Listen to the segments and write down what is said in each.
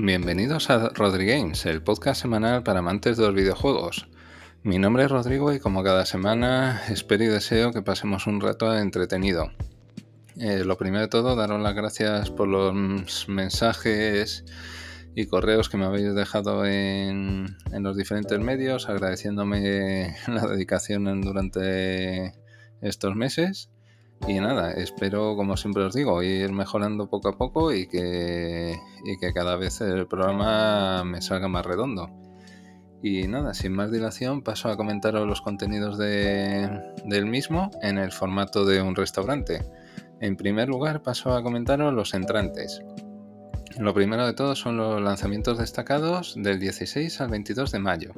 Bienvenidos a RodriGames, el podcast semanal para amantes de los videojuegos. Mi nombre es Rodrigo y como cada semana espero y deseo que pasemos un rato entretenido. Lo primero de todo, daros las gracias por los mensajes y correos que me habéis dejado en los diferentes medios, agradeciéndome la dedicación durante estos meses. Y nada, espero, como siempre os digo, ir mejorando poco a poco y que cada vez el programa me salga más redondo. Y nada, sin más dilación, paso a comentaros los contenidos del mismo en el formato de un restaurante. En primer lugar, paso a comentaros los entrantes. Lo primero de todo son los lanzamientos destacados del 16 al 22 de mayo.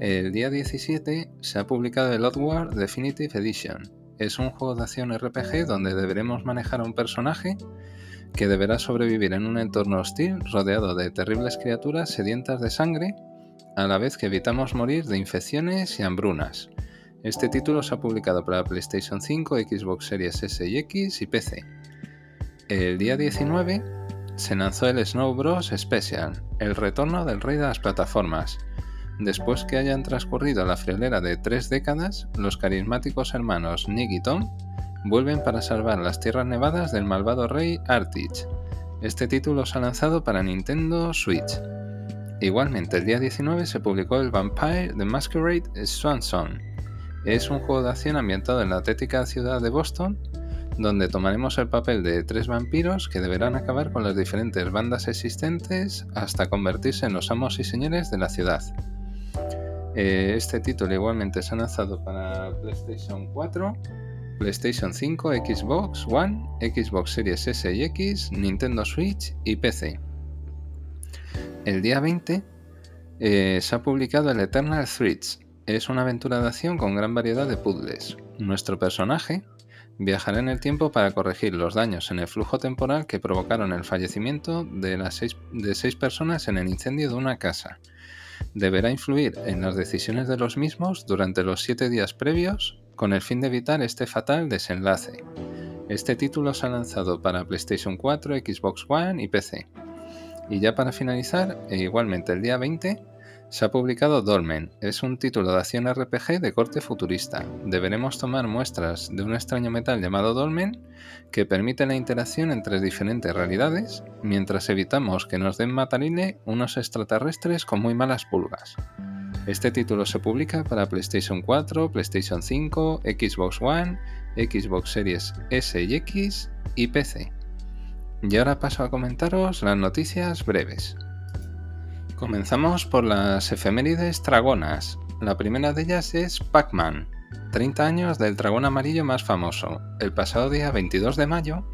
El día 17 se ha publicado el Outward Definitive Edition. Es un juego de acción RPG donde deberemos manejar a un personaje que deberá sobrevivir en un entorno hostil rodeado de terribles criaturas sedientas de sangre, a la vez que evitamos morir de infecciones y hambrunas. Este título se ha publicado para PlayStation 5, Xbox Series S y X y PC. El día 19 se lanzó el Snow Bros. Special, el retorno del rey de las plataformas. Después que hayan transcurrido la friolera de 3 décadas, los carismáticos hermanos Nick y Tom vuelven para salvar las tierras nevadas del malvado rey Artich. Este título se ha lanzado para Nintendo Switch. Igualmente, el día 19 se publicó el Vampire The Masquerade Swansong. Es un juego de acción ambientado en la tétrica ciudad de Boston, donde tomaremos el papel de 3 vampiros que deberán acabar con las diferentes bandas existentes hasta convertirse en los amos y señores de la ciudad. Este título igualmente se ha lanzado para PlayStation 4, PlayStation 5, Xbox One, Xbox Series S y X, Nintendo Switch y PC. El día 20 se ha publicado el Eternal Threads. Es una aventura de acción con gran variedad de puzzles. Nuestro personaje viajará en el tiempo para corregir los daños en el flujo temporal que provocaron el fallecimiento de seis personas en el incendio de una casa. Deberá influir en las decisiones de los mismos durante los 7 días previos con el fin de evitar este fatal desenlace. Este título se ha lanzado para PlayStation 4, Xbox One y PC. Y ya para finalizar, igualmente el día 20, se ha publicado Dolmen. Es un título de acción RPG de corte futurista. Deberemos tomar muestras de un extraño metal llamado Dolmen que permite la interacción entre diferentes realidades mientras evitamos que nos den matarile unos extraterrestres con muy malas pulgas. Este título se publica para PlayStation 4, PlayStation 5, Xbox One, Xbox Series S y X y PC. Y ahora paso a comentaros las noticias breves. Comenzamos por las efemérides dragonas. La primera de ellas es Pac-Man, 30 años del dragón amarillo más famoso. El pasado día 22 de mayo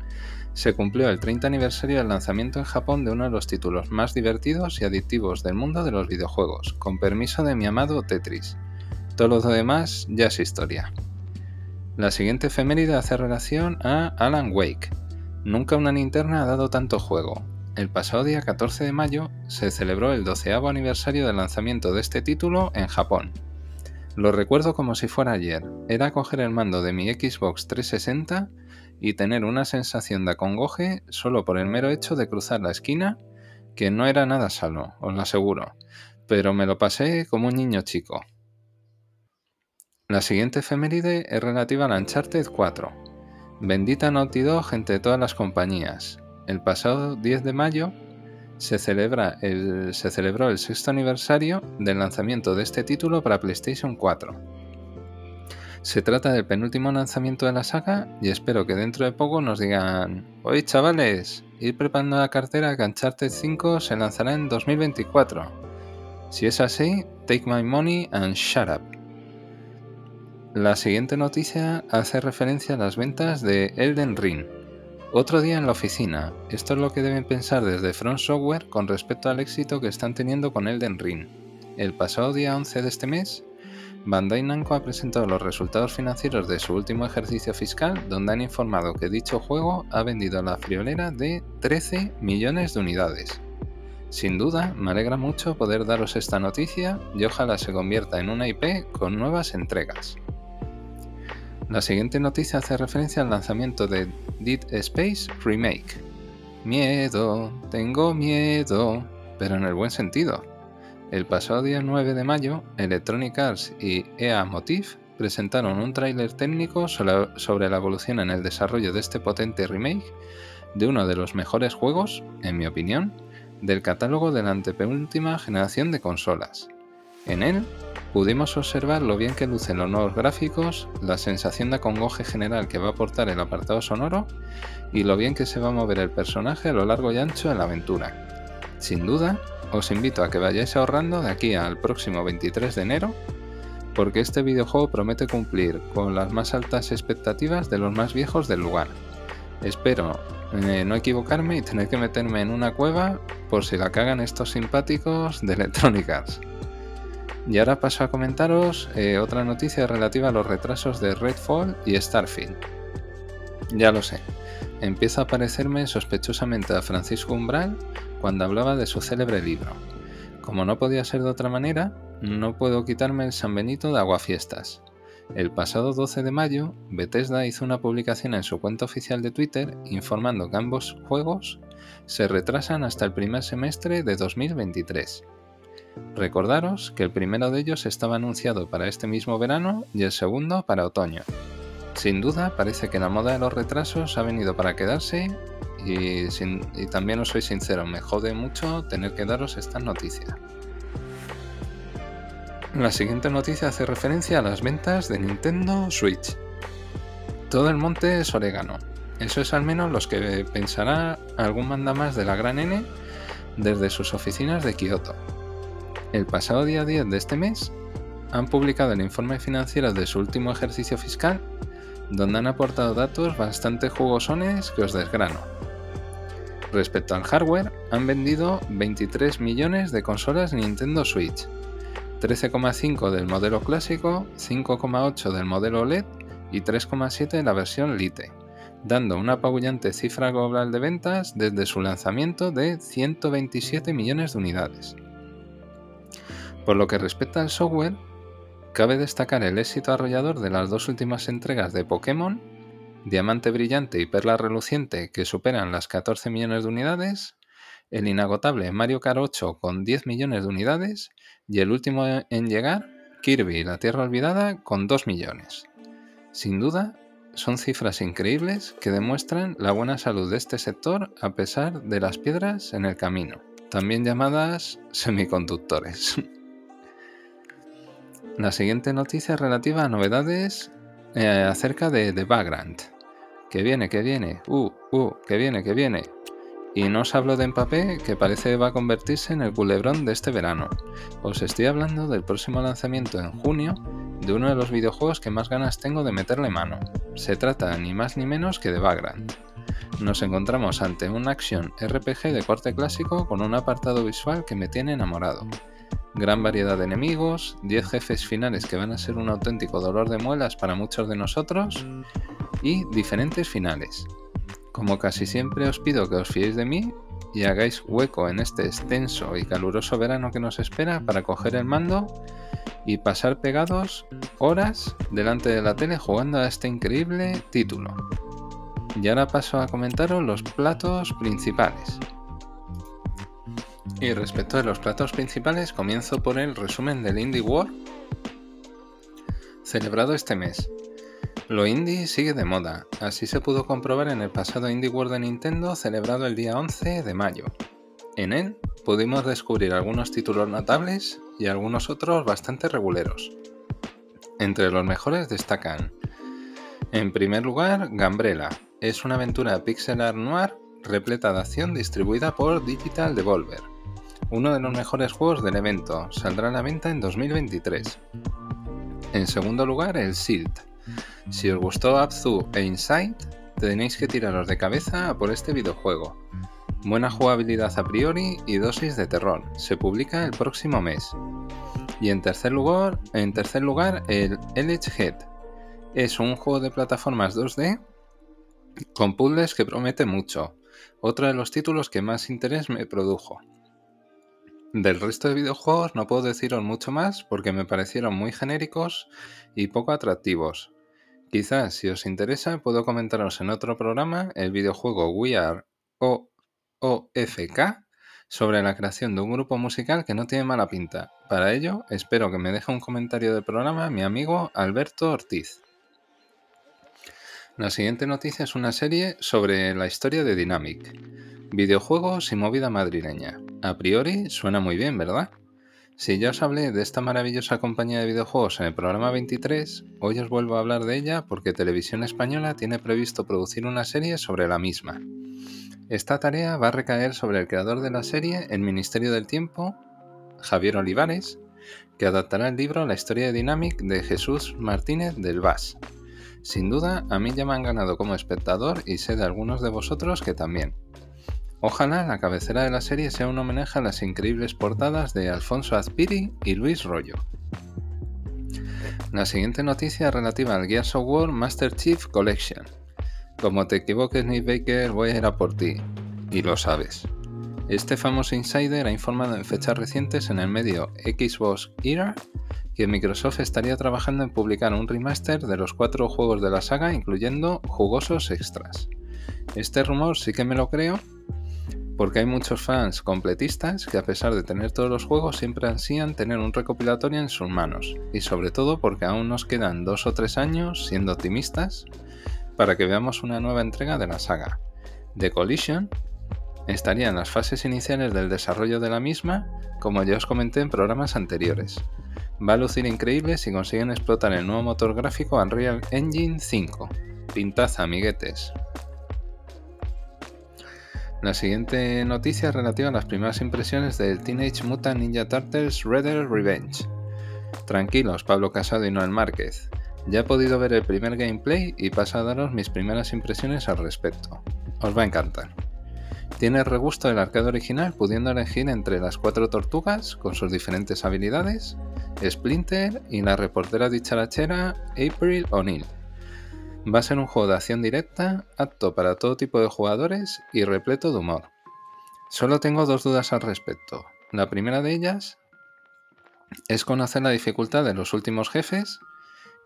se cumplió el 30 aniversario del lanzamiento en Japón de uno de los títulos más divertidos y adictivos del mundo de los videojuegos, con permiso de mi amado Tetris. Todo lo demás ya es historia. La siguiente efeméride hace relación a Alan Wake. Nunca una linterna ha dado tanto juego. El pasado día 14 de mayo se celebró el 12º aniversario del lanzamiento de este título en Japón. Lo recuerdo como si fuera ayer, era coger el mando de mi Xbox 360 y tener una sensación de acongoje solo por el mero hecho de cruzar la esquina, que no era nada sano, os lo aseguro, pero me lo pasé como un niño chico. La siguiente efeméride es relativa al Uncharted 4. Bendita Naughty Dog entre todas las compañías. El pasado 10 de mayo se celebró el 6º aniversario del lanzamiento de este título para PlayStation 4. Se trata del penúltimo lanzamiento de la saga y espero que dentro de poco nos digan: «Oye chavales, ir preparando la cartera que Uncharted 5 se lanzará en 2024. Si es así, take my money and shut up». La siguiente noticia hace referencia a las ventas de Elden Ring. Otro día en la oficina. Esto es lo que deben pensar desde From Software con respecto al éxito que están teniendo con Elden Ring. El pasado día 11 de este mes, Bandai Namco ha presentado los resultados financieros de su último ejercicio fiscal, donde han informado que dicho juego ha vendido la friolera de 13 millones de unidades. Sin duda, me alegra mucho poder daros esta noticia y ojalá se convierta en una IP con nuevas entregas. La siguiente noticia hace referencia al lanzamiento de Dead Space Remake. Miedo, tengo miedo, pero en el buen sentido. El pasado día 9 de mayo, Electronic Arts y EA Motive presentaron un tráiler técnico sobre la evolución en el desarrollo de este potente remake de uno de los mejores juegos, en mi opinión, del catálogo de la antepenúltima generación de consolas. En él pudimos observar lo bien que lucen los nuevos gráficos, la sensación de acongoje general que va a aportar el apartado sonoro y lo bien que se va a mover el personaje a lo largo y ancho de la aventura. Sin duda, os invito a que vayáis ahorrando de aquí al próximo 23 de enero, porque este videojuego promete cumplir con las más altas expectativas de los más viejos del lugar. Espero no equivocarme y tener que meterme en una cueva por si la cagan estos simpáticos de Electronic Arts. Y ahora paso a comentaros otra noticia relativa a los retrasos de Redfall y Starfield. Ya lo sé, empieza a parecerme sospechosamente a Francisco Umbral cuando hablaba de su célebre libro. Como no podía ser de otra manera, no puedo quitarme el sanbenito de aguafiestas. El pasado 12 de mayo, Bethesda hizo una publicación en su cuenta oficial de Twitter informando que ambos juegos se retrasan hasta el primer semestre de 2023. Recordaros que el primero de ellos estaba anunciado para este mismo verano y el segundo para otoño. Sin duda, parece que la moda de los retrasos ha venido para quedarse y también os soy sincero, me jode mucho tener que daros estas noticias. La siguiente noticia hace referencia a las ventas de Nintendo Switch. Todo el monte es orégano, eso es al menos lo que pensará algún mandamás de la gran N desde sus oficinas de Kioto. El pasado día 10 de este mes han publicado el informe financiero de su último ejercicio fiscal, donde han aportado datos bastante jugosones que os desgrano. Respecto al hardware, han vendido 23 millones de consolas Nintendo Switch, 13,5 del modelo clásico, 5,8 del modelo OLED y 3,7 de la versión Lite, dando una apabullante cifra global de ventas desde su lanzamiento de 127 millones de unidades. Por lo que respecta al software, cabe destacar el éxito arrollador de las dos últimas entregas de Pokémon, Diamante Brillante y Perla Reluciente, que superan las 14 millones de unidades, el inagotable Mario Kart 8 con 10 millones de unidades y el último en llegar, Kirby y la Tierra Olvidada, con 2 millones. Sin duda, son cifras increíbles que demuestran la buena salud de este sector a pesar de las piedras en el camino, también llamadas semiconductores. La siguiente noticia es relativa a novedades acerca de The Vagrant. Que viene. Y no os hablo de Mbappé, que parece va a convertirse en el culebrón de este verano. Os estoy hablando del próximo lanzamiento en junio de uno de los videojuegos que más ganas tengo de meterle mano. Se trata ni más ni menos que de Vagrant. Nos encontramos ante un action RPG de corte clásico con un apartado visual que me tiene enamorado. Gran variedad de enemigos, 10 jefes finales que van a ser un auténtico dolor de muelas para muchos de nosotros y diferentes finales. Como casi siempre os pido que os fiéis de mí y hagáis hueco en este extenso y caluroso verano que nos espera para coger el mando y pasar pegados horas delante de la tele jugando a este increíble título. Y ahora paso a comentaros los platos principales. Y respecto de los platos principales, comienzo por el resumen del Indie World celebrado este mes. Lo indie sigue de moda, así se pudo comprobar en el pasado Indie World de Nintendo celebrado el día 11 de mayo. En él pudimos descubrir algunos títulos notables y algunos otros bastante reguleros. Entre los mejores destacan, en primer lugar, Gambrella. Es una aventura pixel art noir repleta de acción distribuida por Digital Devolver. Uno de los mejores juegos del evento, saldrá a la venta en 2023. En segundo lugar, el Silt. Si os gustó Abzu e Inside, tenéis que tiraros de cabeza a por este videojuego. Buena jugabilidad a priori y dosis de terror. Se publica el próximo mes. Y en tercer lugar el Elitch Head. Es un juego de plataformas 2D con puzzles que promete mucho. Otro de los títulos que más interés me produjo. Del resto de videojuegos no puedo deciros mucho más porque me parecieron muy genéricos y poco atractivos. Quizás, si os interesa, puedo comentaros en otro programa el videojuego We Are OFK sobre la creación de un grupo musical que no tiene mala pinta. Para ello, espero que me deje un comentario del programa mi amigo Alberto Ortiz. La siguiente noticia es una serie sobre la historia de Dynamic. Videojuegos y movida madrileña. A priori suena muy bien, ¿verdad? Si ya os hablé de esta maravillosa compañía de videojuegos en el programa 23, hoy os vuelvo a hablar de ella porque Televisión Española tiene previsto producir una serie sobre la misma. Esta tarea va a recaer sobre el creador de la serie, el Ministerio del Tiempo, Javier Olivares, que adaptará el libro La historia de Dynamic de Jesús Martínez del Vas. Sin duda, a mí ya me han ganado como espectador y sé de algunos de vosotros que también. Ojalá la cabecera de la serie sea un homenaje a las increíbles portadas de Alfonso Azpiri y Luis Royo. La siguiente noticia es relativa al Gears of War Master Chief Collection. Como te equivoques, Nick Baker, voy a ir a por ti. Y lo sabes. Este famoso insider ha informado en fechas recientes en el medio Xbox Era que Microsoft estaría trabajando en publicar un remaster de los 4 juegos de la saga, incluyendo jugosos extras. Este rumor sí que me lo creo, porque hay muchos fans completistas que a pesar de tener todos los juegos siempre ansían tener un recopilatorio en sus manos, y sobre todo porque aún nos quedan 2 o 3 años, siendo optimistas, para que veamos una nueva entrega de la saga. The Collision estaría en las fases iniciales del desarrollo de la misma, como ya os comenté en programas anteriores. Va a lucir increíble si consiguen explotar el nuevo motor gráfico Unreal Engine 5. Pintaza, amiguetes. La siguiente noticia es relativa a las primeras impresiones del Teenage Mutant Ninja Turtles Red Dead Revenge. Tranquilos, Pablo Casado y Noel Márquez. Ya he podido ver el primer gameplay y paso a daros mis primeras impresiones al respecto. Os va a encantar. Tiene el regusto del arcade original, pudiendo elegir entre las 4 tortugas, con sus diferentes habilidades, Splinter y la reportera dicharachera April O'Neil. Va a ser un juego de acción directa, apto para todo tipo de jugadores y repleto de humor. Solo tengo 2 dudas al respecto. La primera de ellas es conocer la dificultad de los últimos jefes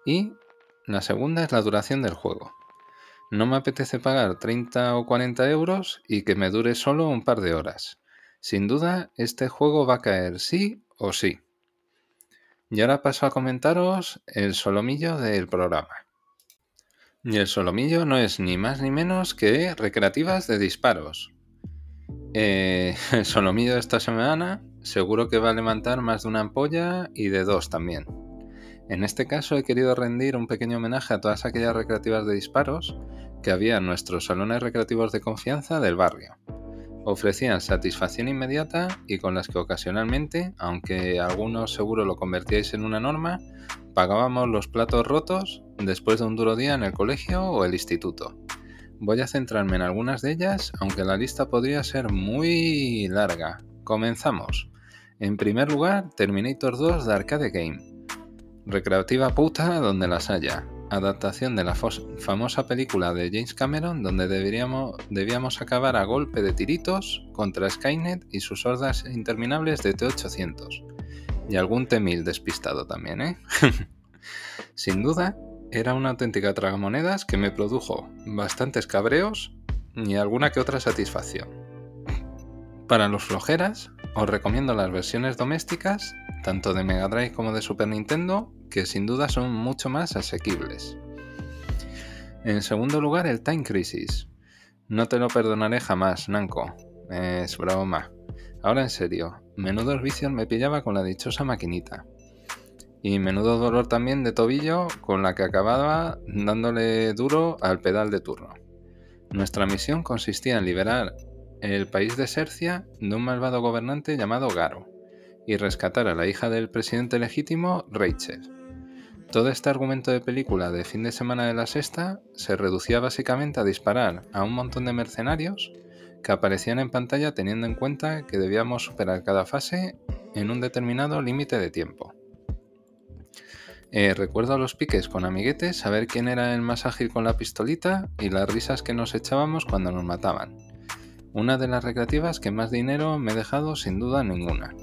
y la segunda es la duración del juego. No me apetece pagar 30 o 40 euros y que me dure solo un par de horas. Sin duda, este juego va a caer sí o sí. Y ahora paso a comentaros el solomillo del programa. Y el solomillo no es ni más ni menos que recreativas de disparos. El solomillo de esta semana seguro que va a levantar más de una ampolla y de 2 también. En este caso he querido rendir un pequeño homenaje a todas aquellas recreativas de disparos que había en nuestros salones recreativos de confianza del barrio. Ofrecían satisfacción inmediata y con las que ocasionalmente, aunque algunos seguro lo convertíais en una norma, pagábamos los platos rotos después de un duro día en el colegio o el instituto. Voy a centrarme en algunas de ellas, aunque la lista podría ser muy larga. Comenzamos. En primer lugar, Terminator 2 de Arcade Game. Recreativa puta donde las haya. Adaptación de la famosa película de James Cameron, donde debíamos acabar a golpe de tiritos contra Skynet y sus hordas interminables de T-800. Y algún T-1000 despistado también, ¿eh? Sin duda, era una auténtica tragamonedas que me produjo bastantes cabreos y alguna que otra satisfacción. Para los flojeras, os recomiendo las versiones domésticas, tanto de Mega Drive como de Super Nintendo, que sin duda son mucho más asequibles. En segundo lugar, el Time Crisis. No te lo perdonaré jamás, Namco. Es broma. Ahora en serio, menudos vicios me pillaba con la dichosa maquinita. Y menudo dolor también de tobillo con la que acababa dándole duro al pedal de turno. Nuestra misión consistía en liberar el país de Sercia de un malvado gobernante llamado Garo y rescatar a la hija del presidente legítimo, Rachel. Todo este argumento de película de fin de semana de la sexta se reducía básicamente a disparar a un montón de mercenarios que aparecían en pantalla teniendo en cuenta que debíamos superar cada fase en un determinado límite de tiempo. Recuerdo a los piques con amiguetes, saber quién era el más ágil con la pistolita y las risas que nos echábamos cuando nos mataban. Una de las recreativas que más dinero me he dejado sin duda ninguna.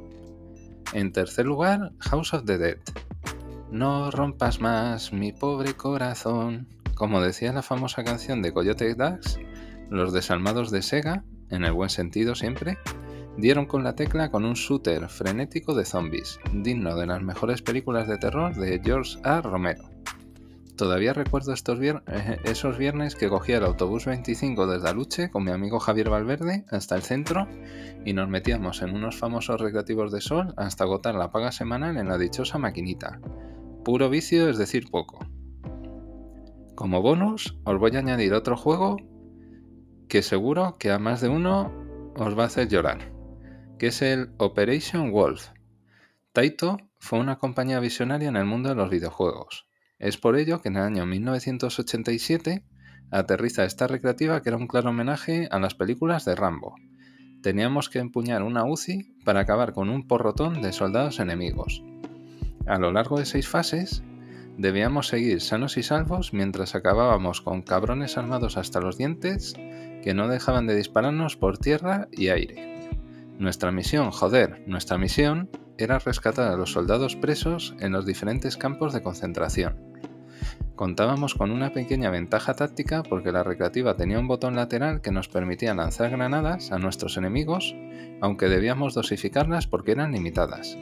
En tercer lugar, House of the Dead. No rompas más mi pobre corazón. Como decía la famosa canción de Coyote Dax, los desalmados de Sega, en el buen sentido siempre, dieron con la tecla con un shooter frenético de zombies, digno de las mejores películas de terror de George A. Romero. Todavía recuerdo esos viernes que cogía el autobús 25 desde Aluche con mi amigo Javier Valverde hasta el centro y nos metíamos en unos famosos recreativos de sol hasta agotar la paga semanal en la dichosa maquinita. Puro vicio, es decir, poco. Como bonus, os voy a añadir otro juego que seguro que a más de uno os va a hacer llorar, que es el Operation Wolf. Taito fue una compañía visionaria en el mundo de los videojuegos. Es por ello que en el año 1987 aterriza esta recreativa que era un claro homenaje a las películas de Rambo. Teníamos que empuñar una Uzi para acabar con un porrotón de soldados enemigos. A lo largo de 6 fases debíamos seguir sanos y salvos mientras acabábamos con cabrones armados hasta los dientes que no dejaban de dispararnos por tierra y aire. Nuestra misión era rescatar a los soldados presos en los diferentes campos de concentración. Contábamos con una pequeña ventaja táctica porque la recreativa tenía un botón lateral que nos permitía lanzar granadas a nuestros enemigos, aunque debíamos dosificarlas porque eran limitadas.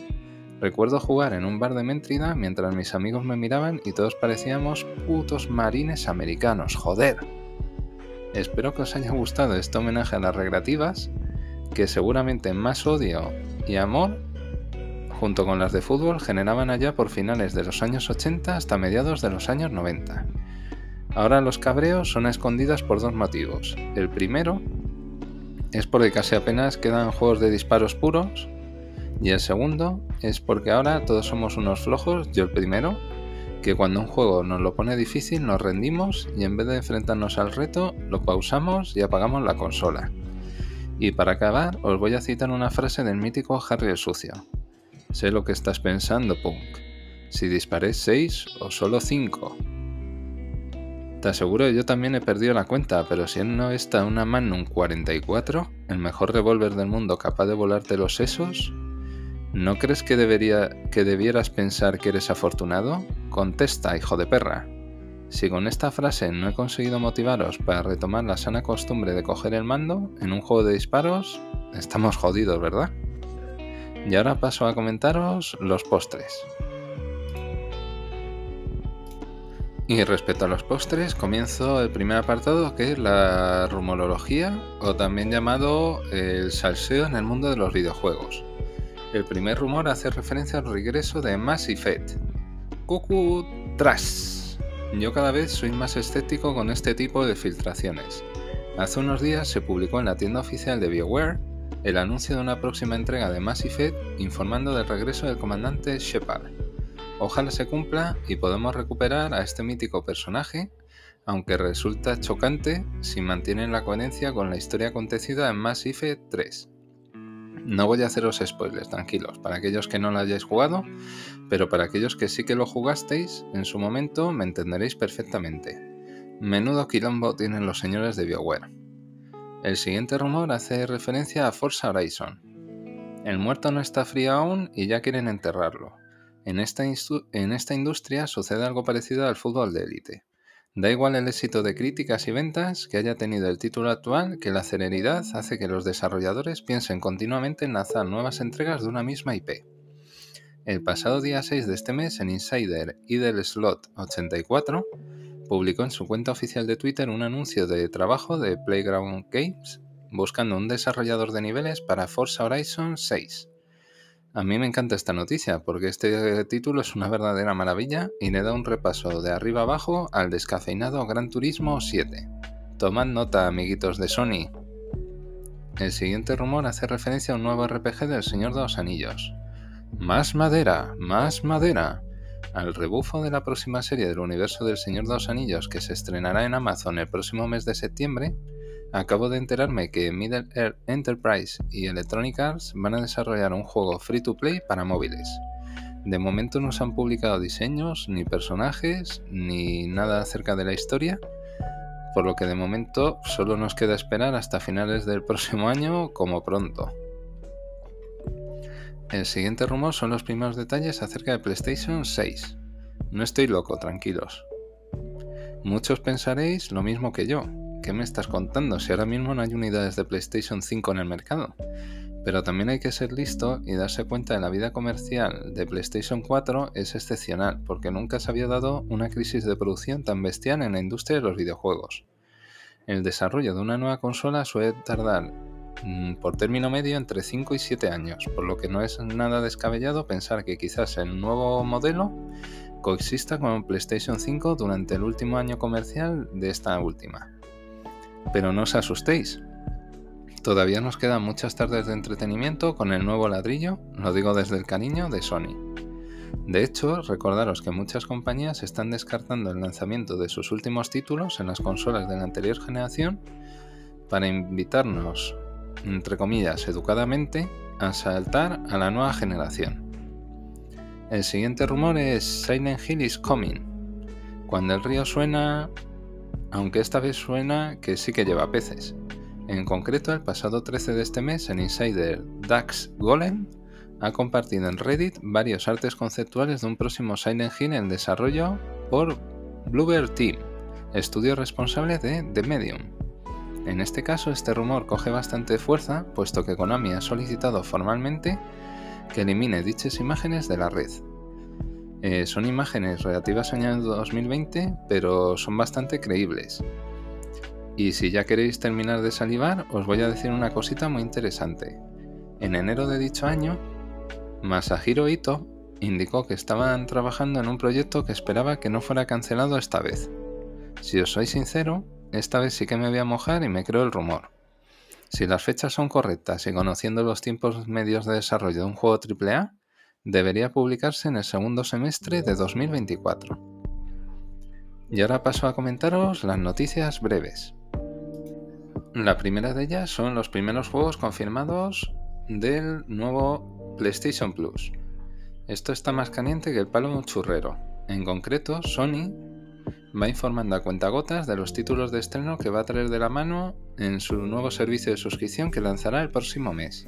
Recuerdo jugar en un bar de Méntrida mientras mis amigos me miraban y todos parecíamos putos marines americanos, joder. Espero que os haya gustado este homenaje a las recreativas, que seguramente más odio y amor, junto con las de fútbol, generaban allá por finales de los años 80 hasta mediados de los años 90. Ahora los cabreos son a escondidas por 2 motivos. El primero es porque casi apenas quedan juegos de disparos puros, y el segundo es porque ahora todos somos unos flojos, yo el primero, que cuando un juego nos lo pone difícil nos rendimos y en vez de enfrentarnos al reto lo pausamos y apagamos la consola. Y para acabar os voy a citar una frase del mítico Harry el Sucio. Sé lo que estás pensando, punk. Si disparé 6 o solo 5. Te aseguro que yo también he perdido la cuenta, pero si no está una Magnum 44, el mejor revólver del mundo capaz de volarte los sesos, ¿no crees que debieras pensar que eres afortunado? Contesta, hijo de perra. Si con esta frase no he conseguido motivaros para retomar la sana costumbre de coger el mando en un juego de disparos, estamos jodidos, ¿verdad? Y ahora paso a comentaros los postres. Y respecto a los postres, comienzo el primer apartado, que es la rumorología, o también llamado el salseo en el mundo de los videojuegos. El primer rumor hace referencia al regreso de Mass Effect. ¡Cucu tras! Yo cada vez soy más escéptico con este tipo de filtraciones. Hace unos días se publicó en la tienda oficial de BioWare el anuncio de una próxima entrega de Mass Effect informando del regreso del comandante Shepard. Ojalá se cumpla y podamos recuperar a este mítico personaje, aunque resulta chocante si mantienen la coherencia con la historia acontecida en Mass Effect 3. No voy a haceros spoilers, tranquilos, para aquellos que no lo hayáis jugado, pero para aquellos que sí que lo jugasteis, en su momento me entenderéis perfectamente. Menudo quilombo tienen los señores de BioWare. El siguiente rumor hace referencia a Forza Horizon. El muerto no está frío aún y ya quieren enterrarlo. En esta industria sucede algo parecido al fútbol de élite. Da igual el éxito de críticas y ventas que haya tenido el título actual, que la celeridad hace que los desarrolladores piensen continuamente en lanzar nuevas entregas de una misma IP. El pasado día 6 de este mes, en Insider y del Slot 84, publicó en su cuenta oficial de Twitter un anuncio de trabajo de Playground Games buscando un desarrollador de niveles para Forza Horizon 6. A mí me encanta esta noticia porque este título es una verdadera maravilla y le da un repaso de arriba abajo al descafeinado Gran Turismo 7. Tomad nota, amiguitos de Sony. El siguiente rumor hace referencia a un nuevo RPG del Señor de los Anillos. ¡Más madera! ¡Más madera! Al rebufo de la próxima serie del universo del Señor de los Anillos que se estrenará en Amazon el próximo mes de septiembre, acabo de enterarme que Middle-earth Enterprise y Electronic Arts van a desarrollar un juego free-to-play para móviles. De momento no se han publicado diseños, ni personajes, ni nada acerca de la historia, por lo que de momento solo nos queda esperar hasta finales del próximo año como pronto. El siguiente rumor son los primeros detalles acerca de PlayStation 6. No estoy loco, tranquilos. Muchos pensaréis lo mismo que yo. ¿Qué me estás contando si ahora mismo no hay unidades de PlayStation 5 en el mercado? Pero también hay que ser listo y darse cuenta de la vida comercial de PlayStation 4 es excepcional, porque nunca se había dado una crisis de producción tan bestial en la industria de los videojuegos. El desarrollo de una nueva consola suele tardar por término medio entre 5 y 7 años, por lo que no es nada descabellado pensar que quizás el nuevo modelo coexista con PlayStation 5 durante el último año comercial de esta última. Pero no os asustéis. Todavía nos quedan muchas tardes de entretenimiento con el nuevo ladrillo, lo digo desde el cariño, de Sony. De hecho, recordaros que muchas compañías están descartando el lanzamiento de sus últimos títulos en las consolas de la anterior generación para invitarnos, entre comillas, educadamente, a saltar a la nueva generación. El siguiente rumor es Silent Hill is coming. Cuando el río suena, aunque esta vez suena que sí que lleva peces. En concreto, el pasado 13 de este mes, el insider Dax Golem ha compartido en Reddit varios artes conceptuales de un próximo Silent Hill en desarrollo por Bluebird Team, estudio responsable de The Medium. En este caso, este rumor coge bastante fuerza, puesto que Konami ha solicitado formalmente que elimine dichas imágenes de la red. Son imágenes relativas al año 2020, pero son bastante creíbles. Y si ya queréis terminar de salivar, os voy a decir una cosita muy interesante. En enero de dicho año, Masahiro Ito indicó que estaban trabajando en un proyecto que esperaba que no fuera cancelado esta vez. Si os soy sincero, esta vez sí que me voy a mojar y me creo el rumor. Si las fechas son correctas y conociendo los tiempos medios de desarrollo de un juego AAA, debería publicarse en el segundo semestre de 2024. Y ahora paso a comentaros las noticias breves. La primera de ellas son los primeros juegos confirmados del nuevo PlayStation Plus. Esto está más caliente que el palo de un churrero. En concreto, Sony va informando a cuentagotas de los títulos de estreno que va a traer de la mano en su nuevo servicio de suscripción que lanzará el próximo mes.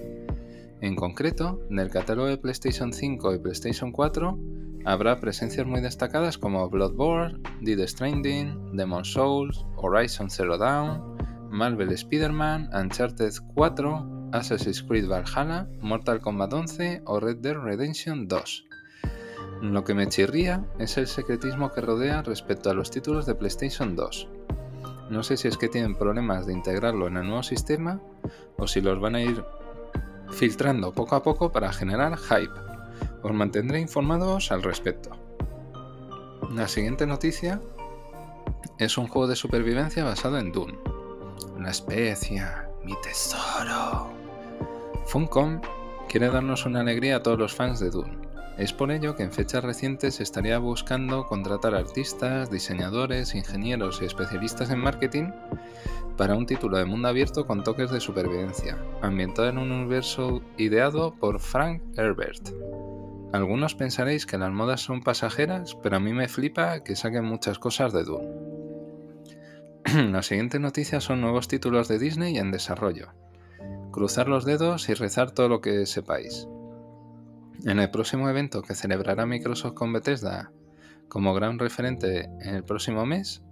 En concreto, del catálogo de PlayStation 5 y PlayStation 4 habrá presencias muy destacadas como Bloodborne, Death Stranding, Demon's Souls, Horizon Zero Dawn, Marvel Spider-Man, Uncharted 4, Assassin's Creed Valhalla, Mortal Kombat 11 o Red Dead Redemption 2. Lo que me chirría es el secretismo que rodea respecto a los títulos de PlayStation 2. No sé si es que tienen problemas de integrarlo en el nuevo sistema o si los van a ir filtrando poco a poco para generar hype. Os mantendré informados al respecto. La siguiente noticia es un juego de supervivencia basado en Dune. Una especia, mi tesoro. Funcom quiere darnos una alegría a todos los fans de Dune. Es por ello que en fechas recientes se estaría buscando contratar artistas, diseñadores, ingenieros y especialistas en marketing para un título de mundo abierto con toques de supervivencia, ambientado en un universo ideado por Frank Herbert. Algunos pensaréis que las modas son pasajeras, pero a mí me flipa que saquen muchas cosas de Dune. La siguiente noticia son nuevos títulos de Disney en desarrollo. Cruzar los dedos y rezar todo lo que sepáis. En el próximo evento que celebrará Microsoft con Bethesda como gran referente en el próximo mes,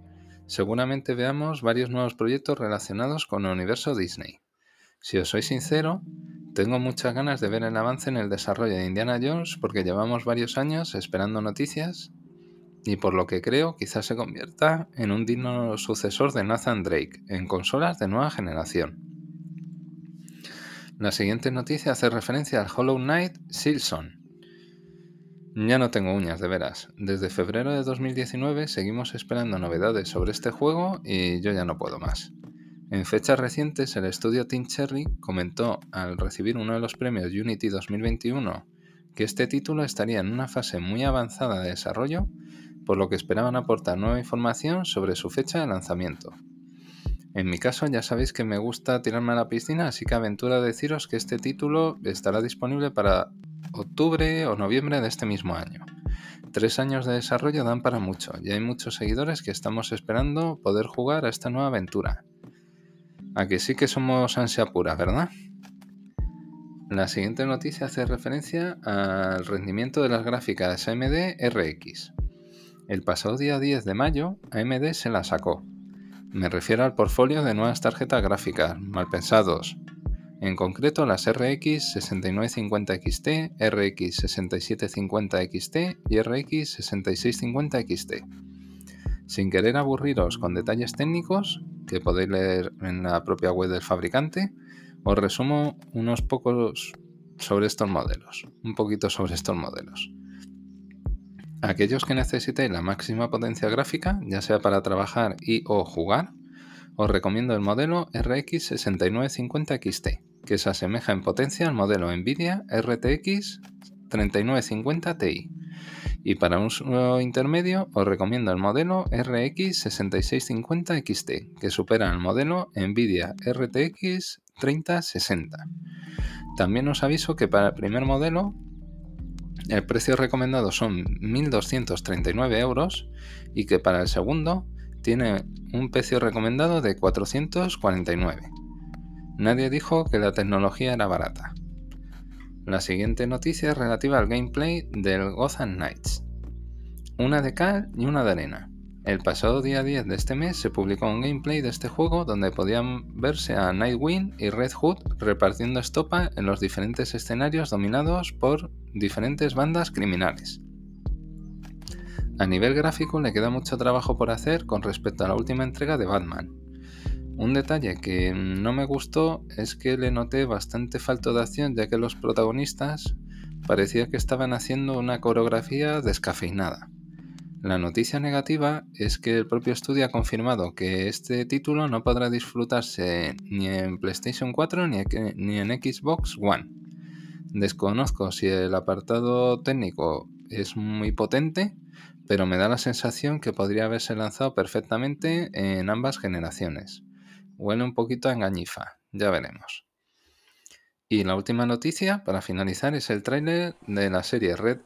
seguramente veamos varios nuevos proyectos relacionados con el universo Disney. Si os soy sincero, tengo muchas ganas de ver el avance en el desarrollo de Indiana Jones porque llevamos varios años esperando noticias y por lo que creo quizás se convierta en un digno sucesor de Nathan Drake en consolas de nueva generación. La siguiente noticia hace referencia al Hollow Knight Silson. Ya no tengo uñas, de veras. Desde febrero de 2019 seguimos esperando novedades sobre este juego y yo ya no puedo más. En fechas recientes, el estudio Team Cherry comentó al recibir uno de los premios Unity 2021 que este título estaría en una fase muy avanzada de desarrollo, por lo que esperaban aportar nueva información sobre su fecha de lanzamiento. En mi caso ya sabéis que me gusta tirarme a la piscina, así que aventuro a deciros que este título estará disponible para octubre o noviembre de este mismo año. 3 años de desarrollo dan para mucho y hay muchos seguidores que estamos esperando poder jugar a esta nueva aventura. A que sí que somos ansia pura, ¿verdad? La siguiente noticia hace referencia al rendimiento de las gráficas AMD RX. El pasado día 10 de mayo, AMD se la sacó. Me refiero al portfolio de nuevas tarjetas gráficas, malpensados. en concreto las RX 6950XT, RX 6750XT y RX 6650XT. Sin querer aburriros con detalles técnicos, que podéis leer en la propia web del fabricante, os resumo unos pocos sobre estos modelos, Aquellos que necesitéis la máxima potencia gráfica, ya sea para trabajar y o jugar, os recomiendo el modelo RX 6950XT, que se asemeja en potencia al modelo NVIDIA RTX 3950 Ti. Y para un uso intermedio os recomiendo el modelo RX 6650XT, que supera al modelo NVIDIA RTX 3060. También os aviso que para el primer modelo el precio recomendado son 1.239 euros y que para el segundo tiene un precio recomendado de 449. Nadie dijo que la tecnología era barata. La siguiente noticia es relativa al gameplay del Gotham Knights. Una de cal y una de arena. El pasado día 10 de este mes se publicó un gameplay de este juego donde podían verse a Nightwing y Red Hood repartiendo estopa en los diferentes escenarios dominados por diferentes bandas criminales. A nivel gráfico le queda mucho trabajo por hacer con respecto a la última entrega de Batman. Un detalle que no me gustó es que le noté bastante falta de acción, ya que los protagonistas parecía que estaban haciendo una coreografía descafeinada. La noticia negativa es que el propio estudio ha confirmado que este título no podrá disfrutarse ni en PlayStation 4 ni en Xbox One. Desconozco si el apartado técnico es muy potente, pero me da la sensación que podría haberse lanzado perfectamente en ambas generaciones. Huele un poquito a engañifa, ya veremos. Y la última noticia, para finalizar, es el tráiler de la serie Red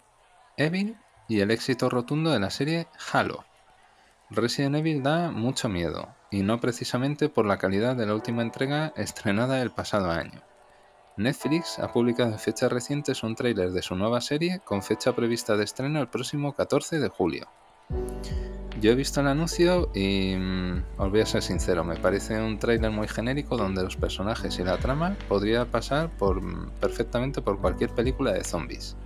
Evil y el éxito rotundo de la serie Halo. Resident Evil da mucho miedo, y no precisamente por la calidad de la última entrega estrenada el pasado año. Netflix ha publicado en fechas recientes un tráiler de su nueva serie con fecha prevista de estreno el próximo 14 de julio. Yo he visto el anuncio y os voy a ser sincero, me parece un tráiler muy genérico donde los personajes y la trama podría pasar perfectamente por cualquier película de zombies.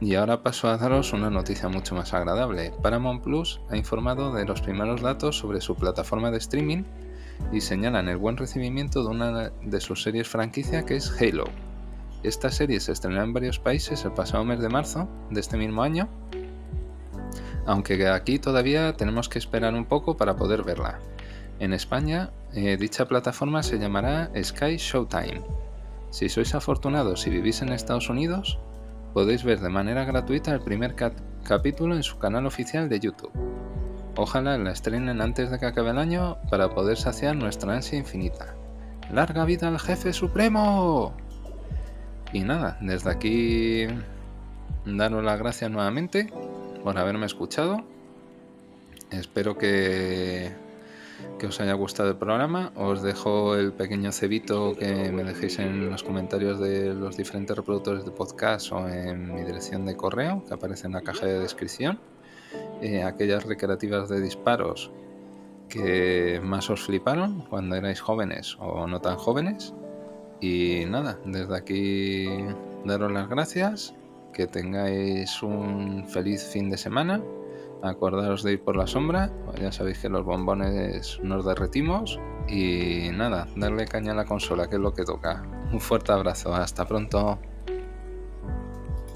Y ahora paso a daros una noticia mucho más agradable. Paramount Plus ha informado de los primeros datos sobre su plataforma de streaming y señalan el buen recibimiento de una de sus series franquicia, que es Halo. Esta serie se estrenará en varios países el pasado mes de marzo de este mismo año, aunque aquí todavía tenemos que esperar un poco para poder verla. En España, dicha plataforma se llamará Sky Showtime. Si sois afortunados y vivís en Estados Unidos, podéis ver de manera gratuita el primer capítulo en su canal oficial de YouTube. Ojalá la estrenen antes de que acabe el año para poder saciar nuestra ansia infinita. ¡Larga vida al jefe supremo! Y nada, desde aquí daros las gracias nuevamente por haberme escuchado. Espero que os haya gustado el programa. Os dejo el pequeño cebito que me dejéis en los comentarios de los diferentes reproductores de podcast o en mi dirección de correo que aparece en la caja de descripción. Aquellas recreativas de disparos que más os fliparon cuando erais jóvenes o no tan jóvenes. Y nada, desde aquí daros las gracias. Que tengáis un feliz fin de semana. Acordaros de ir por la sombra, ya sabéis que los bombones nos derretimos. Y nada, darle caña a la consola, que es lo que toca. Un fuerte abrazo, hasta pronto.